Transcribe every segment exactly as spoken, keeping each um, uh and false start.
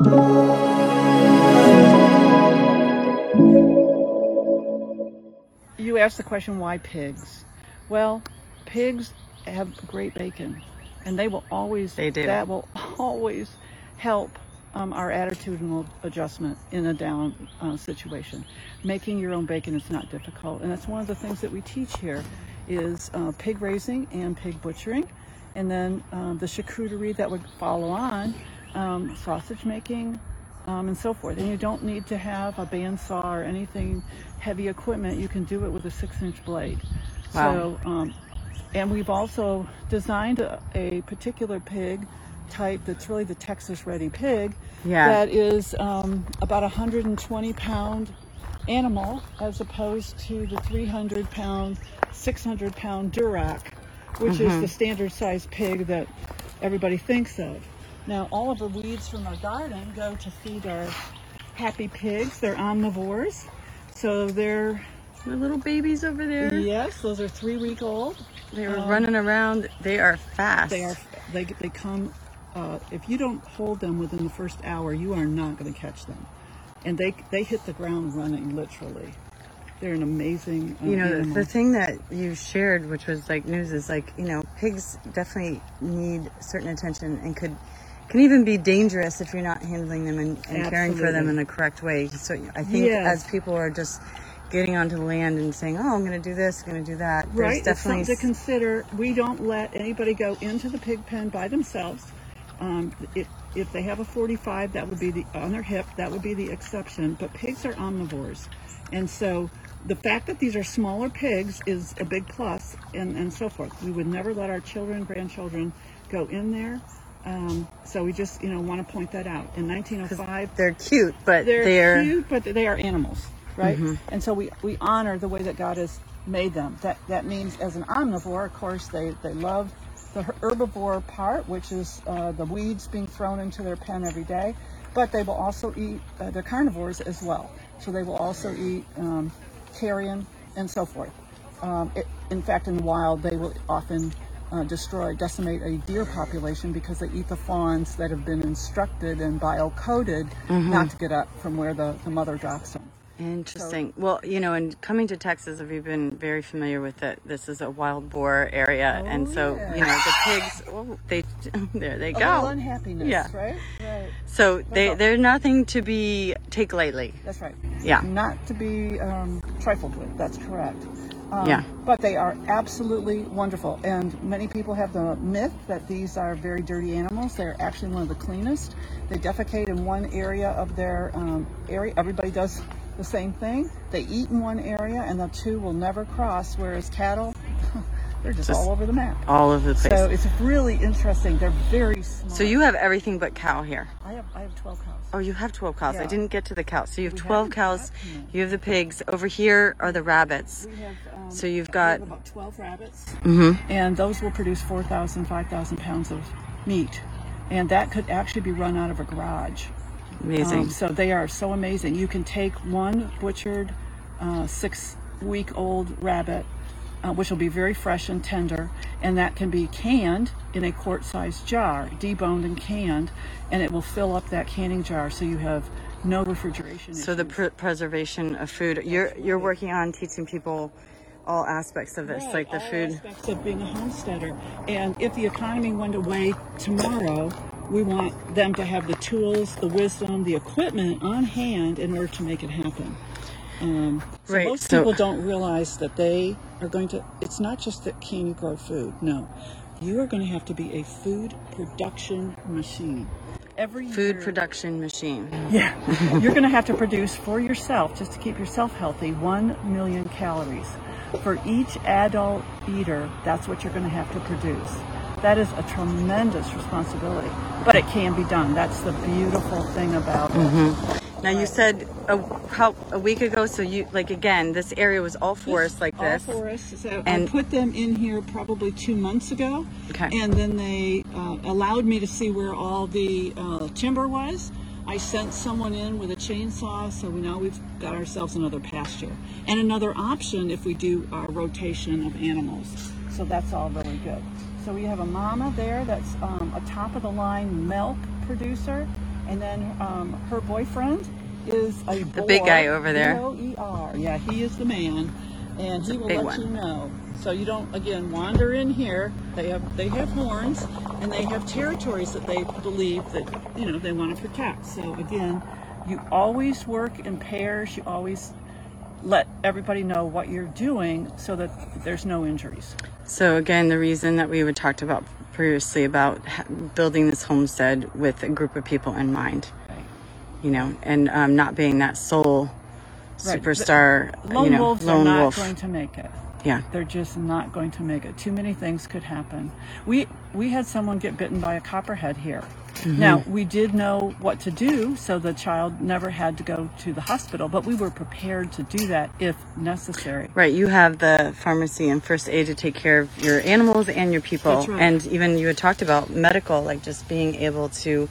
You asked the question, why pigs? Well, pigs have great bacon, and they will always, they do. That will always help um, our attitudinal adjustment in a down uh, situation. Making your own bacon is not difficult, and that's one of the things that we teach here is uh, pig raising and pig butchering, and then uh, the charcuterie that would follow on, um, sausage making, um, and so forth. And you don't need to have a bandsaw or anything heavy equipment. You can do it with a six inch blade. Wow. So, um, and we've also designed a, a particular pig type that's really the Texas Ready Pig. Yeah. That is um, about a one hundred twenty pound animal as opposed to the three hundred pound, six hundred pound Duroc, which mm-hmm. is the standard size pig that everybody thinks of. Now, all of the weeds from our garden go to feed our happy pigs. They're omnivores, so they're... The little babies over there. Yes, those are three week old. They are um, running around. They are fast. They are. They they come. Uh, if you don't hold them within the first hour, you are not going to catch them. And they they hit the ground running, literally. They're an amazing. Um, you know, animal. The thing that you shared, which was like news, is like you know pigs definitely need certain attention and could can even be dangerous if you're not handling them and, and caring for them in the correct way. So I think yes. as people are just getting onto the land and saying, oh, I'm going to do this, I'm going to do that. Right, There's definitely... it's something to consider. We don't let anybody go into the pig pen by themselves. Um, it, if they have a forty-five, that would be the, on their hip, that would be the exception. But pigs are omnivores. And so the fact that these are smaller pigs is a big plus, and, and so forth. We would never let our children, grandchildren go in there. Um, so we just, you know, want to point that out. In nineteen oh five... They're cute, but they're... They're cute, but they are animals. Right? Mm-hmm. And so we, we honor the way that God has made them. That that means as an omnivore, of course, they, they love the herbivore part, which is uh, the weeds being thrown into their pen every day. But they will also eat, uh, they're carnivores as well. So they will also eat um, carrion and so forth. Um, it, in fact, in the wild, they will often uh, destroy, decimate a deer population because they eat the fawns that have been instructed and bio-coded mm-hmm. not to get up from where the, the mother drops them. Interesting. So, well, you know, and coming to Texas, have you been very familiar with that? This is a wild boar area, oh, and so yeah. you know the pigs. Oh, they there they a go. Unhappiness, yeah. right? Right. So What's they up? They're nothing to be take lightly. That's right. Yeah. Not to be um, trifled with. That's correct. Um, yeah. But they are absolutely wonderful, and many people have the myth that these are very dirty animals. They're actually one of the cleanest. They defecate in one area of their um, area. Everybody does the same thing. They eat in one area and the two will never cross, whereas cattle, they're just, just all over the map. All over the place. So it's really interesting. They're very small. So you have everything but cow here. I have I have twelve cows. Oh, you have twelve cows. Yeah. I didn't get to the cows. So you have we twelve have cows. You have the pigs. Over here are the rabbits. We have, um, so you've got we have about twelve rabbits. Mm-hmm. And those will produce four thousand, five thousand pounds of meat. And that could actually be run out of a garage. Amazing. Um, so they are so amazing. You can take one butchered uh, six week old rabbit, uh, which will be very fresh and tender, and that can be canned in a quart sized jar, deboned and canned, and it will fill up that canning jar so you have no refrigeration issues. So the pr- preservation of food, you're Absolutely. You're working on teaching people all aspects of this, right, like the all food aspects of being a homesteader. And if the economy went away tomorrow, we want them to have the tools, the wisdom, the equipment on hand in order to make it happen. Um, so right. Most so, people don't realize that they are going to, it's not just that can you grow food, no. You are going to have to be a food production machine. Every food year, production machine. Yeah. You're going to have to produce for yourself, just to keep yourself healthy, one million calories. For each adult eater, that's what you're going to have to produce. That is a tremendous responsibility, but it can be done. That's the beautiful thing about it. Mm-hmm. Now, you said a, how, a week ago, so you, like, again, this area was all forest like this. All forest. So and I put them in here probably two months ago, okay. and then they uh, allowed me to see where all the uh, timber was. I sent someone in with a chainsaw, so now we've got ourselves another pasture. And another option if we do our rotation of animals. So that's all really good. So we have a mama there that's um, a top-of-the-line milk producer, And then um, her boyfriend is a the boar, big guy over there. B O E R. Yeah, he is the man, and it's he will let one. you know. So you don't again wander in here. They have they have horns, and they have territories that they believe that you know they want to protect. So again, you always work in pairs. You always let everybody know what you're doing so that there's no injuries. So again, the reason that we had talked about previously about building this homestead with a group of people in mind, right. you know, and um, not being that sole right. superstar, the lone you know, wolves lone are not wolf. going to make it. Yeah, they're just not going to make it. Too many things could happen. We we had someone get bitten by a copperhead here. Mm-hmm. Now, we did know what to do, so the child never had to go to the hospital, but we were prepared to do that if necessary. Right, you have the pharmacy and first aid to take care of your animals and your people. That's right. And even you had talked about medical, like just being able to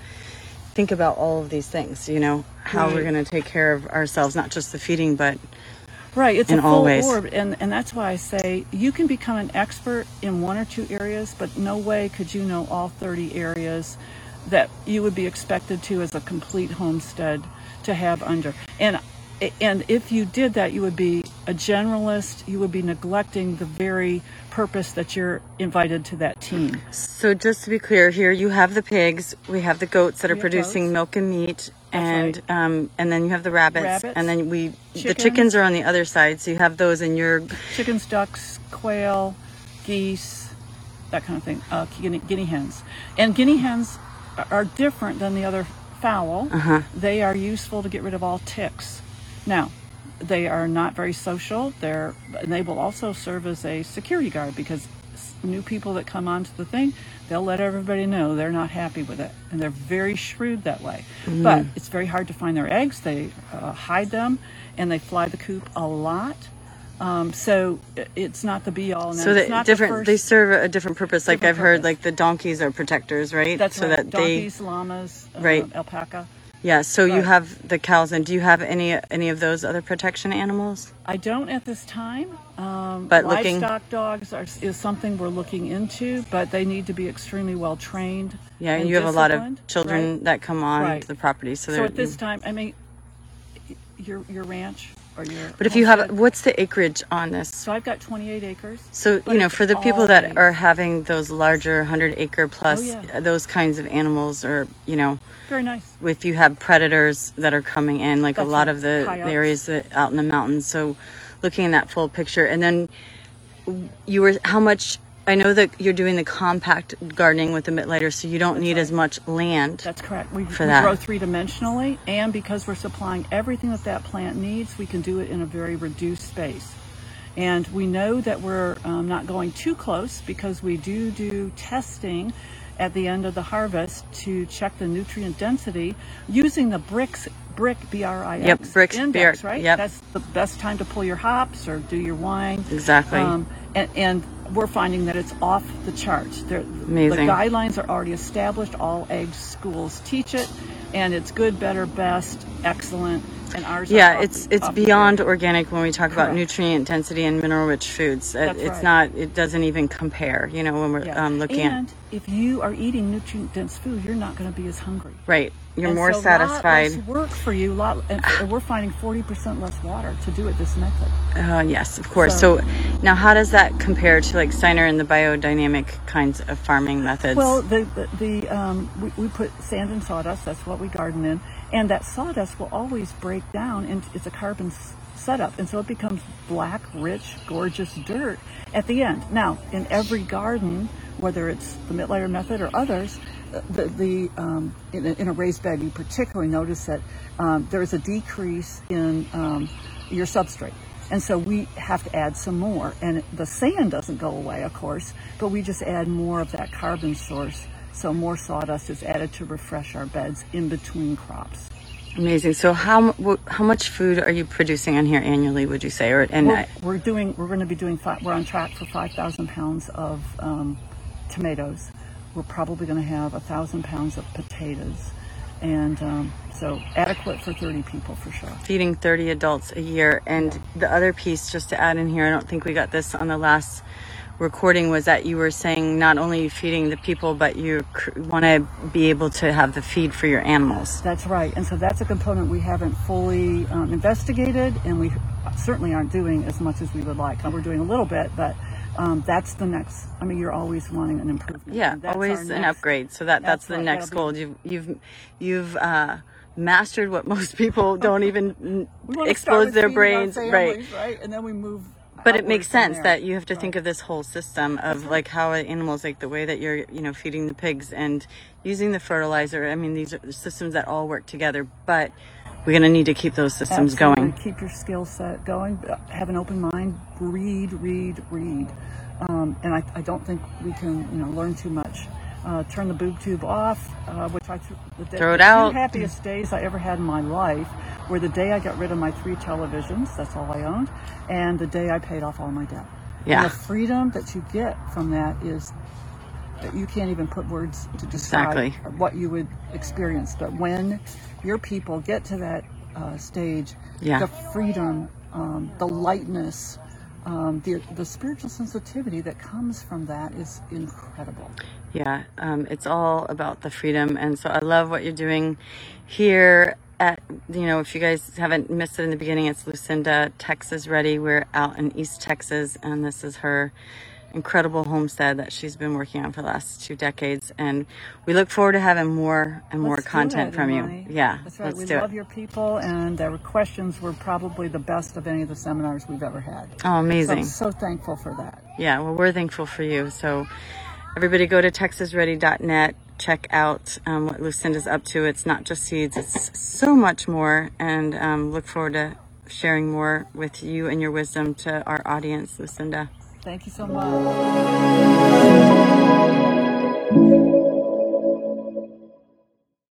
think about all of these things, you know, how right. we're going to take care of ourselves, not just the feeding, but... Right, it's in a full orb, and, and that's why I say you can become an expert in one or two areas, but no way could you know all thirty areas that you would be expected to as a complete homestead to have under. And and if you did that, you would be a generalist. You would be neglecting the very purpose that you're invited to that team. So just to be clear here, you have the pigs, we have the goats that we are producing goats. milk and meat. And right. um, and then you have the rabbits, rabbits and then we chickens. the chickens are on the other side, so you have those in your chickens, ducks, quail, geese, that kind of thing. Uh, guinea, guinea hens, and guinea hens are different than the other fowl. Uh-huh. They are useful to get rid of all ticks. Now, they are not very social. They're and they will also serve as a security guard because new people that come onto the thing, they'll let everybody know they're not happy with it, and they're very shrewd that way. Mm. But it's very hard to find their eggs. They uh, hide them, and they fly the coop a lot. Um, so it's not the be all. And so it's not different. The first, they serve a different purpose. Like different I've heard, purpose. like the donkeys are protectors, right? That's so right. that donkeys, they, llamas, right. um, alpaca. Yeah. So right. you have the cows, and do you have any any of those other protection animals? I don't at this time. Um, but livestock looking, dogs are, is something we're looking into, but they need to be extremely well trained. Yeah, and, and you have a lot of children right? that come on right. the property. So, so at this time, I mean, your your ranch or your. But if you have, what's the acreage on this? So I've got twenty-eight acres. So you know, for the people that are having those larger hundred acre plus, oh, yeah. those kinds of animals, or you know, very nice. If you have predators that are coming in, like That's a lot right. of the, the areas that out in the mountains, so. Looking in that full picture. And then you were how much I know that you're doing the compact gardening with the Mittleider, so you don't that's need right. as much land. That's correct. We, for we that. grow three-dimensionally, and because we're supplying everything that that plant needs, we can do it in a very reduced space. And we know that we're um, not going too close because we do do testing at the end of the harvest to check the nutrient density using the Brix Brick B R I X yep, Brix, index, right? Yep. That's the best time to pull your hops or do your wine. Exactly. Um, and, and we're finding that it's off the charts. They're, Amazing. The guidelines are already established. All age schools teach it, and it's good, better, best, excellent. And ours yeah, are it's up, it's up beyond here. organic when we talk Correct. about nutrient density and mineral-rich foods. That's it's right. not. It doesn't even compare. You know, when we're yeah. um, looking. And at... if you are eating nutrient-dense food, you're not going to be as hungry. Right. You're and more so satisfied. Lot less work for you. Lot, and we're finding forty percent less water to do it this method. Uh, yes, of course. So, so now, how does that compare to like Steiner and the biodynamic kinds of farming methods? Well, the the, the um, we, we put sand and sawdust. That's what we garden in, and that sawdust will always break down, and it's a carbon setup, and so it becomes black, rich, gorgeous dirt at the end. Now, in every garden, whether it's the Mittleider method or others. The, the um, in, a, in a raised bed, you particularly notice that um, there is a decrease in um, your substrate, and so we have to add some more. And the sand doesn't go away, of course, but we just add more of that carbon source. So more sawdust is added to refresh our beds in between crops. Amazing. So how how much food are you producing on here annually? Would you say, or and we're, we're doing we're going to be doing five, we're on track for five thousand pounds of um, tomatoes. We're probably going to have a thousand pounds of potatoes, and um, so adequate for thirty people for sure. Feeding thirty adults a year, and yeah. the other piece just to add in here, I don't think we got this on the last recording was that you were saying not only feeding the people, but you cr- want to be able to have the feed for your animals. That's right. And so that's a component we haven't fully um, investigated, and we certainly aren't doing as much as we would like. We're doing a little bit, but um, that's the next, I mean, you're always wanting an improvement. Yeah, always an next, upgrade. So that, that's, that's the next goal. Be- you've, you've, you've, uh, mastered what most people don't even explode their brains, families, right. right? And then we move. But it makes sense that you have to right. think of this whole system of right. like how animals, like the way that you're, you know, feeding the pigs and using the fertilizer. I mean, these are systems that all work together, but we're going to need to keep those systems Absolutely. going. Keep your skill set going. Have an open mind. Read, read, read. Um, and I, I don't think we can, you know, learn too much. Uh, turn the boob tube off, uh, which I th- the day, throw it the out. Two happiest days I ever had in my life were the day I got rid of my three televisions, that's all I owned, and the day I paid off all my debt. Yeah. And the freedom that you get from that is that you can't even put words to describe exactly. what you would experience. But when your people get to that uh, stage, yeah. the freedom, um, the lightness, um, the the spiritual sensitivity that comes from that is incredible. Yeah, um, it's all about the freedom. And so I love what you're doing here at, you know, if you guys haven't missed it in the beginning, it's Lucinda, Texas Ready. We're out in East Texas, and this is her incredible homestead that she's been working on for the last two decades. And we look forward to having more and more let's content it, from Imani. you. Yeah, that's right. Let's we do love it. Your people, and their questions were probably the best of any of the seminars we've ever had. Oh, amazing. So I'm so thankful for that. Yeah, well, we're thankful for you. So everybody go to texas ready dot net, check out um, what Lucinda's up to. It's not just seeds, it's so much more. And um, look forward to sharing more with you and your wisdom to our audience, Lucinda. Thank you so much.